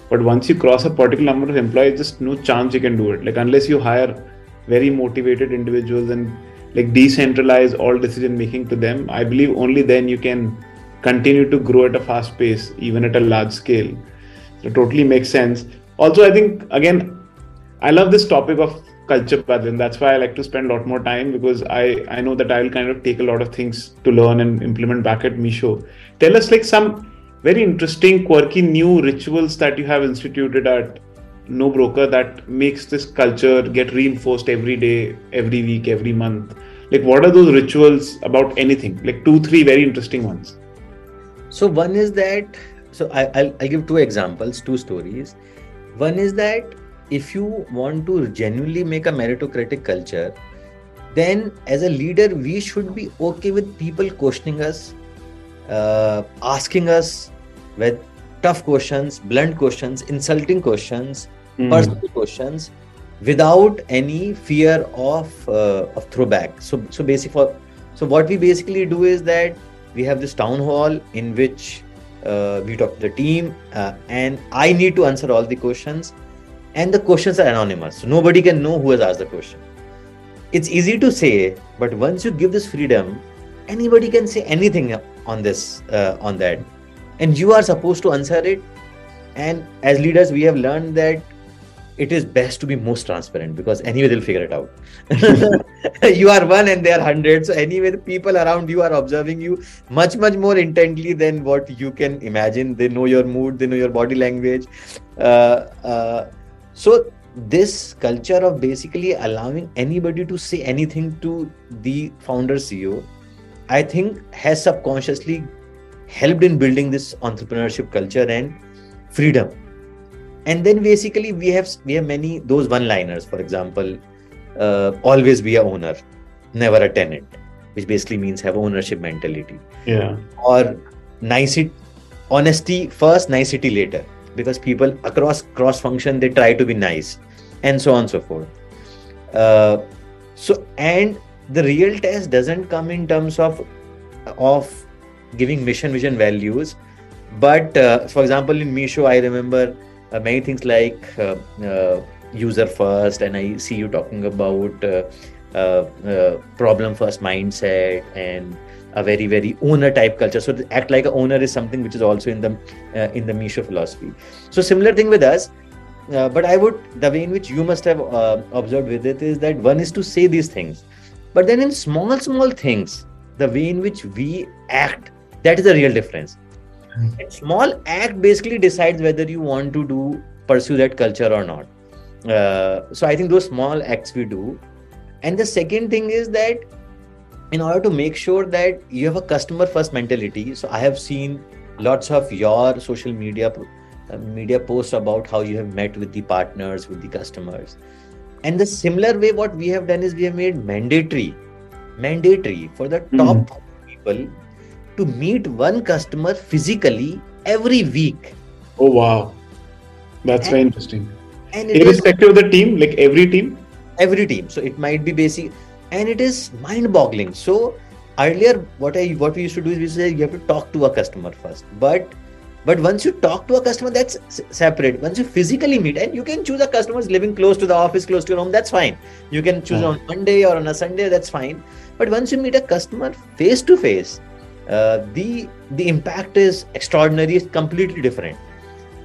But once you cross a particular number of employees, just no chance you can do it. Like unless you hire very motivated individuals and like decentralize all decision making to them, I believe only then you can continue to grow at a fast pace, even at a large scale. So totally makes sense. Also, I think again, I love this topic of culture, and that's why I like to spend a lot more time because I, I know that I will kind of take a lot of things to learn and implement back at Meesho. Tell us like some very interesting, quirky new rituals that you have instituted at NoBroker that makes this culture get reinforced every day, every week, every month. Like what are those rituals about anything? Like two, three very interesting ones. So one is that, so I, I'll, I'll give two examples, two stories. One is that if you want to genuinely make a meritocratic culture, then as a leader, we should be okay with people questioning us, uh, asking us with tough questions, blunt questions, insulting questions, mm. personal questions, without any fear of uh, of throwback. So, so basic for, so what we basically do is that we have this town hall in which uh, we talk to the team, uh, and I need to answer all the questions, and the questions are anonymous, so nobody can know who has asked the question. It's easy to say, but once you give this freedom, anybody can say anything on this, uh, on that. And you are supposed to answer it. And as leaders, we have learned that it is best to be most transparent because anyway, they'll figure it out. You are one and they are hundred. So anyway, the people around you are observing you much, much more intently than what you can imagine. They know your mood, they know your body language. Uh, uh, so this culture of basically allowing anybody to say anything to the founder C E O, I think has subconsciously helped in building this entrepreneurship culture and freedom. And then basically we have we have many those one-liners. For example, uh, always be a owner, never a tenant, which basically means have ownership mentality. Yeah. Or nicety, honesty first, nicety later, because people across cross function they try to be nice, and so on and so forth. Uh, so and the real test doesn't come in terms of of. giving mission, vision, values. But uh, for example, in Meesho, I remember uh, many things like uh, uh, user first, and I see you talking about uh, uh, uh, problem first mindset and a very, very owner type culture. So to act like an owner is something which is also in the uh, in the Meesho philosophy. So similar thing with us, uh, but I would, the way in which you must have uh, observed with it is that one is to say these things, but then in small, small things, the way in which we act, that is the real difference. A small act basically decides whether you want to do pursue that culture or not. Uh, so I think those small acts we do. And the second thing is that in order to make sure that you have a customer first mentality. So I have seen lots of your social media uh, media posts about how you have met with the partners, with the customers. And the similar way what we have done is we have made mandatory, mandatory for the top mm. people to meet one customer physically every week. Oh, wow. That's and, very interesting. And irrespective is, of the team, like every team? Every team. So it might be basic. And it is mind-boggling. So earlier, what I what we used to do is we say you have to talk to a customer first. But but once you talk to a customer, that's separate. Once you physically meet, and you can choose a customer who's living close to the office, close to your home, that's fine. You can choose yeah. on Monday or on a Sunday, that's fine. But once you meet a customer face-to-face, Uh, the the impact is extraordinary. It's completely different.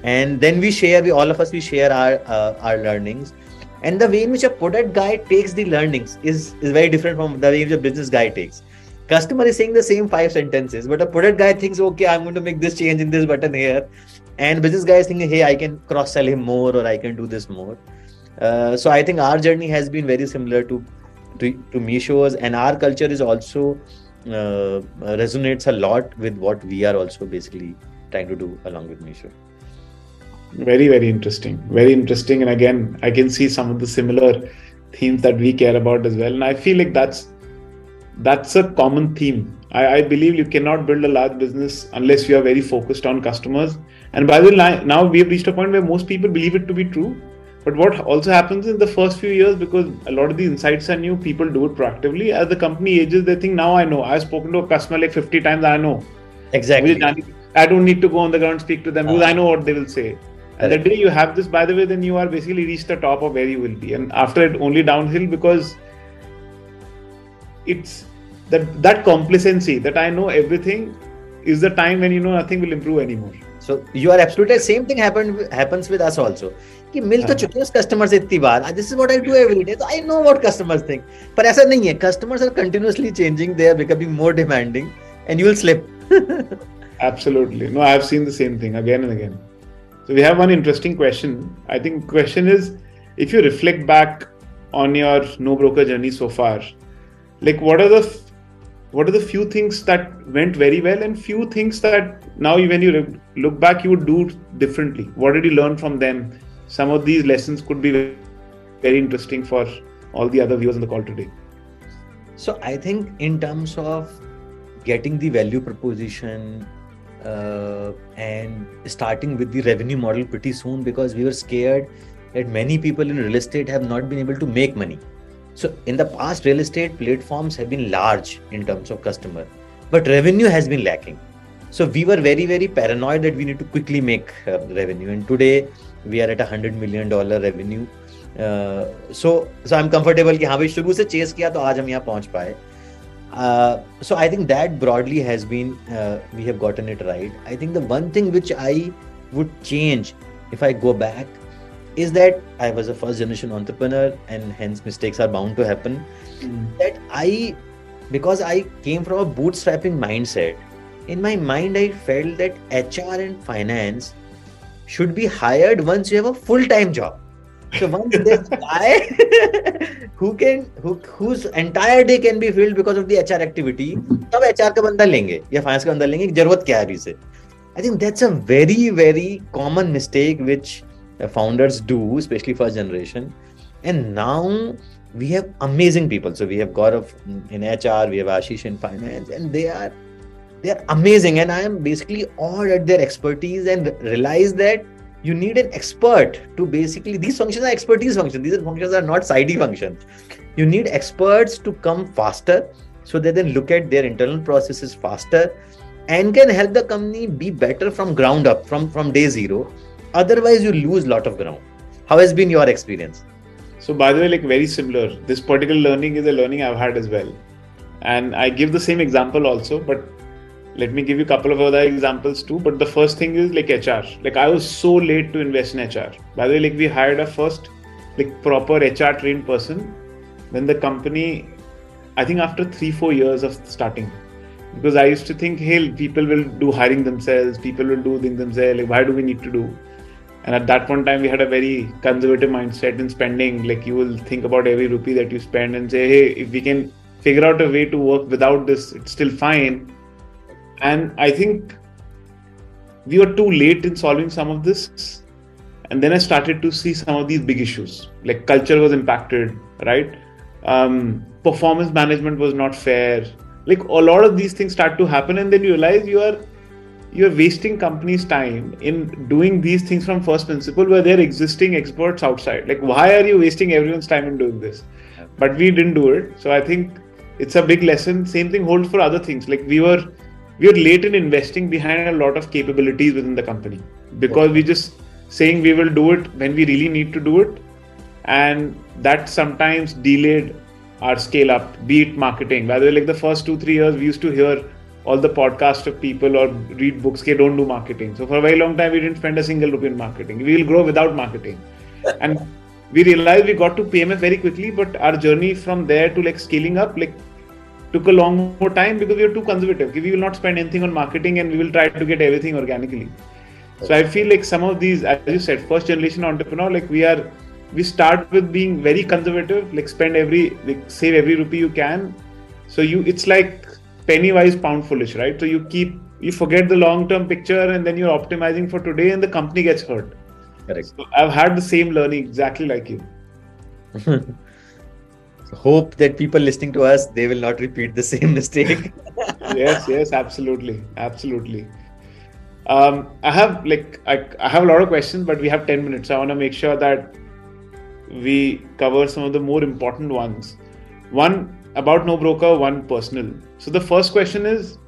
And then we share, we all of us, we share our uh, our learnings. And the way in which a product guy takes the learnings is, is very different from the way in which a business guy takes. Customer is saying the same five sentences, but a product guy thinks, okay, I'm going to make this change in this button here. And business guy is thinking, hey, I can cross-sell him more, or I can do this more. Uh, so I think our journey has been very similar to, to, to Meesho's, and our culture is also uh, resonates a lot with what we are also basically trying to do along with Meesho. Very, very interesting. Very interesting. And again, I can see some of the similar themes that we care about as well. And I feel like that's that's a common theme. I, I believe you cannot build a large business unless you are very focused on customers. And by the way, now we have reached a point where most people believe it to be true. But what also happens in the first few years, because a lot of the insights are new, people do it proactively. As the company ages, they think, now I know. I've spoken to a customer like fifty times, I know. Exactly. I don't need to go on the ground and speak to them because uh-huh. I know what they will say. And the day you have this, by the way, then you are basically reached the top of where you will be. And after it, only downhill, because it's that, that complacency that I know everything is the time when you know nothing will improve anymore. So you are absolutely right. Same thing happened, happens with us also. कि मिल तो चुके हैं customers इतनी बार. This is what I do every day. So I know what customers think. पर ऐसा नहीं है. Customers are continuously changing. They are becoming more demanding, and you will slip. Absolutely. No, I have seen the same thing again and again. So we have one interesting question. I think question is, if you reflect back on your NoBroker journey so far, like what are the what are the few things that went very well and few things that now when you look back, you would do differently? What did you learn from them? Some of these lessons could be very interesting for all the other viewers on the call today. So I think in terms of getting the value proposition, Uh, and starting with the revenue model pretty soon, because we were scared that many people in real estate have not been able to make money. So in the past, real estate platforms have been large in terms of customer, but revenue has been lacking. So we were very, very paranoid that we need to quickly make uh, revenue. And today we are at a hundred million dollar revenue. Uh, so, so I'm comfortable that if we started chase kiya, to aaj hum yahan pahunch paaye. Uh, so I think that broadly has been, uh, we have gotten it right. I think the one thing which I would change if I go back is that I was a first generation entrepreneur, and hence mistakes are bound to happen. Mm. That I, because I came from a bootstrapping mindset, in my mind, I felt that H R and finance should be hired once you have a full-time job. So once this guy who can who, whose entire day can be filled because of the H R activity, तब H R का बंदा लेंगे या finance का बंदा लेंगे कि जरूरत क्या है इसे. I think that's a very very common mistake which founders do, especially first generation. And now we have amazing people. So we have Gaurav in H R, we have Ashish in finance, and they are they are amazing. And I am basically awed at their expertise and realize that you need an expert to basically, these functions are expertise functions. These functions are not sidey functions. You need experts to come faster so they then look at their internal processes faster and can help the company be better from ground up, from, from day zero. Otherwise, you lose a lot of ground. How has been your experience? So by the way, like very similar. This particular learning is a learning I've had as well. And I give the same example also, but let me give you a couple of other examples too. But the first thing is like H R. Like I was so late to invest in H R. By the way, like we hired our first like proper H R trained person when the company, I think after three, four years of starting. Because I used to think, hey, people will do hiring themselves. People will do things themselves. Like why do we need to do? And at that point in time, we had a very conservative mindset in spending. Like you will think about every rupee that you spend and say, hey, if we can figure out a way to work without this, it's still fine. And I think we were too late in solving some of this. And then I started to see some of these big issues, like culture was impacted, right? Um, performance management was not fair. Like a lot of these things start to happen. And then you realize you are, you're wasting companies' time in doing these things from first principle where there are existing experts outside. Like, why are you wasting everyone's time in doing this? But we didn't do it. So I think it's a big lesson. Same thing holds for other things. Like we were, We are late in investing behind a lot of capabilities within the company because we're just saying we will do it when we really need to do it. And that sometimes delayed our scale up, be it marketing. By the way, like the first two, three years, we used to hear all the podcasts of people or read books, they don't do marketing. So for a very long time, we didn't spend a single rupee in marketing. We will grow without marketing. And we realized we got to P M F very quickly, but our journey from there to like scaling up like took a long more time because we were too conservative. We will not spend anything on marketing and we will try to get everything organically. So I feel like some of these, as you said, first generation entrepreneur, like we are, we start with being very conservative, like spend every, like save every rupee you can. So you, it's like penny wise, pound foolish, right? So you keep, you forget the long-term picture and then you're optimizing for today and the company gets hurt. Correct. So I've had the same learning exactly like you. So hope that people listening to us, they will not repeat the same mistake. Yes, yes, absolutely. Absolutely. Um, I have like, I, I have a lot of questions, but we have ten minutes. So I want to make sure that we cover some of the more important ones. One about NoBroker, one personal. So the first question is,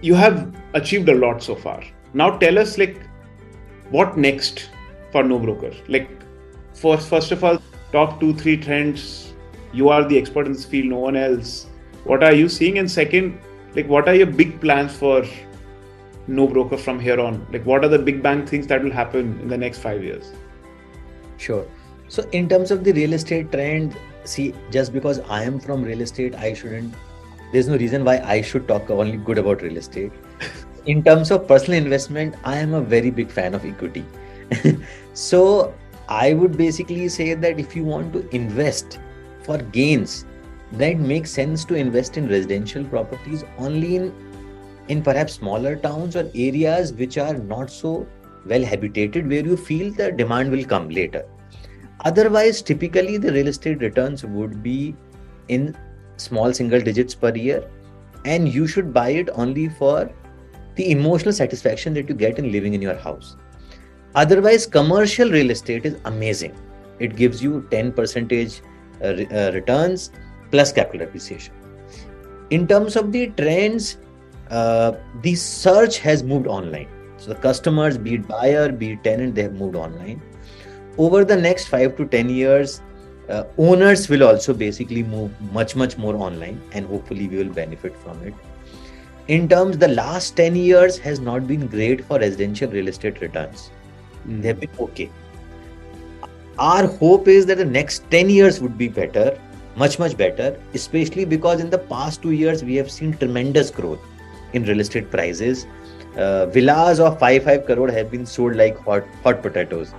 you have achieved a lot so far. Now tell us like, what next for NoBroker? Like first, first of all, top two, three trends. You are the expert in this field, no one else. What are you seeing? And second, like what are your big plans for NoBroker from here on? Like what are the big bang things that will happen in the next five years? Sure. So in terms of the real estate trend, see, just because I am from real estate, I shouldn't, there's no reason why I should talk only good about real estate. In terms of personal investment, I am a very big fan of equity. So I would basically say that if you want to invest for gains, then it makes sense to invest in residential properties only in, in perhaps smaller towns or areas which are not so well habitated, where you feel the demand will come later. Otherwise, typically the real estate returns would be in small single digits per year, and you should buy it only for the emotional satisfaction that you get in living in your house. Otherwise, commercial real estate is amazing. It gives you ten percent uh, uh, returns plus capital appreciation. In terms of the trends, uh, the search has moved online. So the customers, be it buyer, be it tenant, they have moved online. Over the next five to ten years, uh, owners will also basically move much, much more online, and hopefully we will benefit from it. In terms, the last ten years has not been great for residential real estate returns. Mm. They have been okay. Our hope is that the next ten years would be better, much, much better, especially because in the past two years, we have seen tremendous growth in real estate prices. Uh, villas of five, five crore have been sold like hot, hot potatoes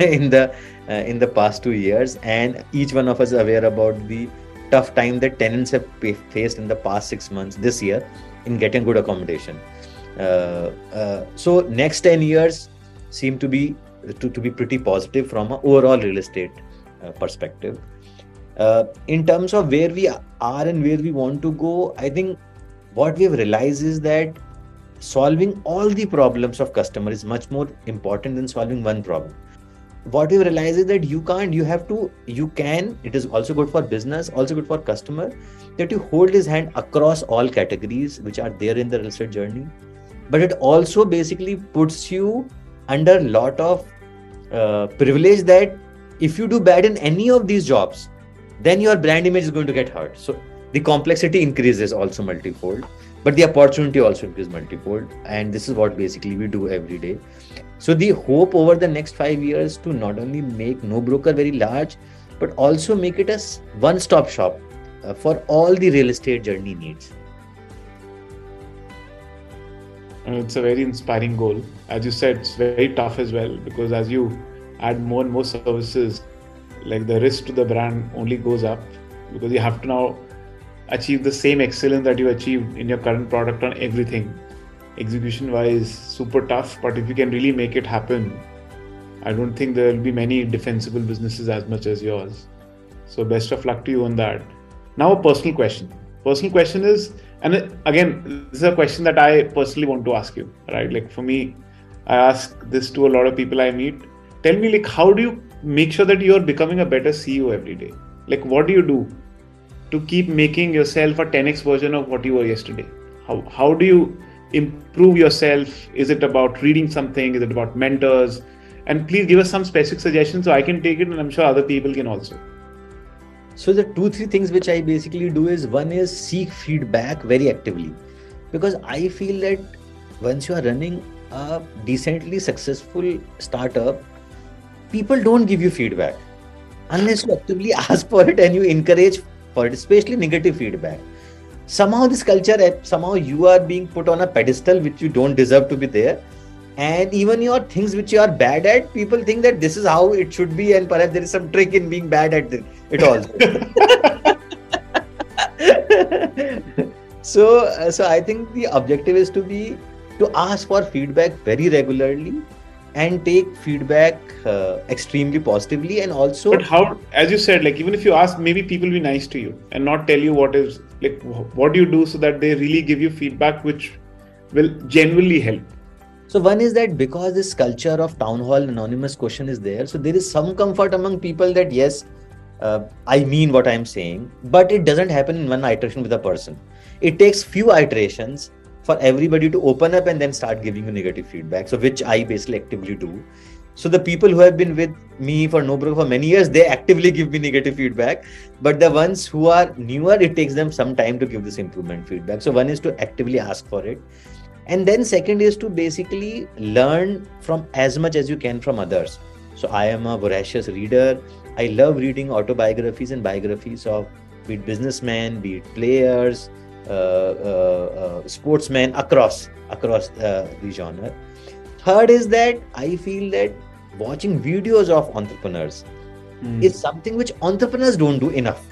in the uh, in the past two years. And each one of us is aware about the tough time that tenants have faced in the past six months this year in getting good accommodation. Uh, uh, so next ten years seem to be to, to be pretty positive from an overall real estate uh, perspective. Uh, in terms of where we are and where we want to go, I think what we've realized is that solving all the problems of customer is much more important than solving one problem. What we've realized is that you can't, you have to, you can, it is also good for business, also good for customer, that you hold his hand across all categories which are there in the real estate journey. But it also basically puts you under a lot of uh, privilege that if you do bad in any of these jobs, then your brand image is going to get hurt. So the complexity increases also multifold, but the opportunity also increases multifold. And this is what basically we do every day. So the hope over the next five years to not only make NoBroker very large, but also make it a one-stop shop uh, for all the real estate journey needs. It's a very inspiring goal. As you said, it's very tough as well, because as you add more and more services, like the risk to the brand only goes up, because you have to now achieve the same excellence that you achieved in your current product on everything. Execution wise, super tough, but if you can really make it happen, I don't think there will be many defensible businesses as much as yours. So best of luck to you on that. Now a personal question. Personal question is, and again, this is a question that I personally want to ask you, right? Like for me, I ask this to a lot of people I meet. Tell me, like, how do you make sure that you're becoming a better C E O every day? Like, what do you do to keep making yourself a ten X version of what you were yesterday? How, how do you improve yourself? Is it about reading something? Is it about mentors? And please give us some specific suggestions so I can take it, and I'm sure other people can also. So the two, three things which I basically do is, one is seek feedback very actively, because I feel that once you are running a decently successful startup, people don't give you feedback unless you actively ask for it and you encourage for it, especially negative feedback. Somehow this culture, somehow you are being put on a pedestal which you don't deserve to be there. And even your things which you are bad at, people think that this is how it should be, and perhaps there is some trick in being bad at it all. so, so I think the objective is to be to ask for feedback very regularly and take feedback uh, extremely positively, and also. But how, as you said, like even if you ask, maybe people will be nice to you and not tell you what is like what do you do, so that they really give you feedback which will genuinely help. So one is that because this culture of town hall anonymous question is there, so there is some comfort among people that yes, uh, I mean what I'm saying, but it doesn't happen in one iteration with a person. It takes few iterations for everybody to open up and then start giving you negative feedback. So which I basically actively do. So the people who have been with me for NoBroker for many years, they actively give me negative feedback. But the ones who are newer, it takes them some time to give this improvement feedback. So one is to actively ask for it. And then second is to basically learn from as much as you can from others. So I am a voracious reader. I love reading autobiographies and biographies of be it businessmen, be it players, uh, uh, uh, sportsmen across, across uh, the genre. Third is that I feel that watching videos of entrepreneurs mm. is something which entrepreneurs don't do enough.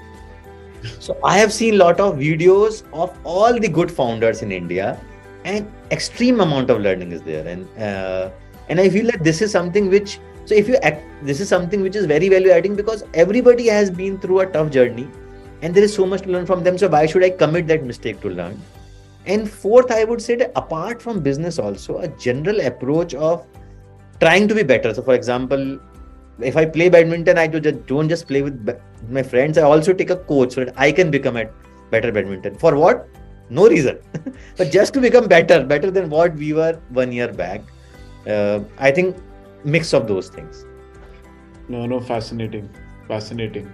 So I have seen a lot of videos of all the good founders in India, and extreme amount of learning is there, and uh, and I feel that this is something which so if you act this is something which is very value adding, because everybody has been through a tough journey and there is so much to learn from them. So why should I commit that mistake to learn? And fourth, I would say that apart from business, also a general approach of trying to be better. So for example, if I play badminton, I don't just play with my friends. I also take a coach so that I can become a better badminton. For what? No reason, but just to become better, better than what we were one year back. Uh, I think mix of those things. No, no, fascinating, fascinating.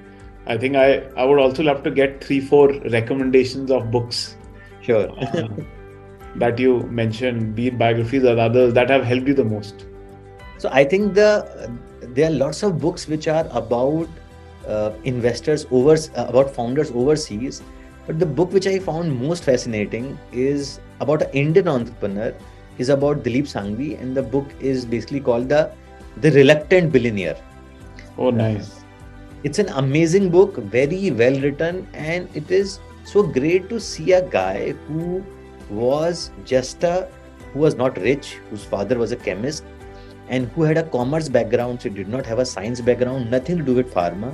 I think I, I would also love to get three, four recommendations of books. Sure. uh, that you mentioned, be it biographies or others that have helped you the most. So I think the there are lots of books which are about uh, investors over uh, about founders overseas. But the book which I found most fascinating is about an Indian entrepreneur, is about Dilip Shanghvi, and the book is basically called the the Reluctant Billionaire. Oh, nice! Uh, it's an amazing book, very well written, and it is so great to see a guy who was just a who was not rich, whose father was a chemist, and who had a commerce background. So he did not have a science background, nothing to do with pharma.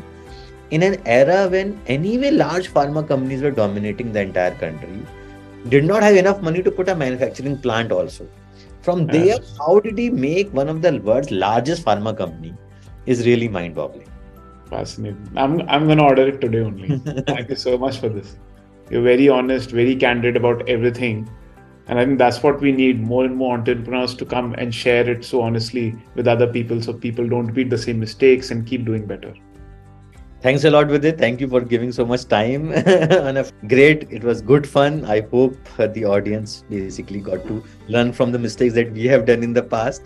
In an era when anyway large pharma companies were dominating the entire country, did not have enough money to put a manufacturing plant also. From there, yes. How did he make one of the world's largest pharma company is really mind-boggling. Fascinating. I'm, I'm going to order it today only. Thank you so much for this. You're very honest, very candid about everything. And I think that's what we need, more and more entrepreneurs to come and share it so honestly with other people, so people don't repeat the same mistakes and keep doing better. Thanks a lot, Vidit. Thank you for giving so much time. Great. It was good fun. I hope the audience basically got to learn from the mistakes that we have done in the past.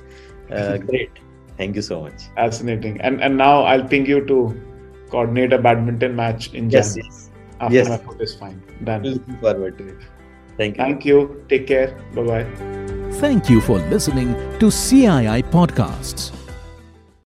Uh, great. Thank you so much. Fascinating. And and now I'll ping you to coordinate a badminton match in January. Yes, yes. After yes. My foot is fine. Done. Looking forward to it. Thank you. Thank you. Take care. Bye-bye. Thank you for listening to C I I Podcasts.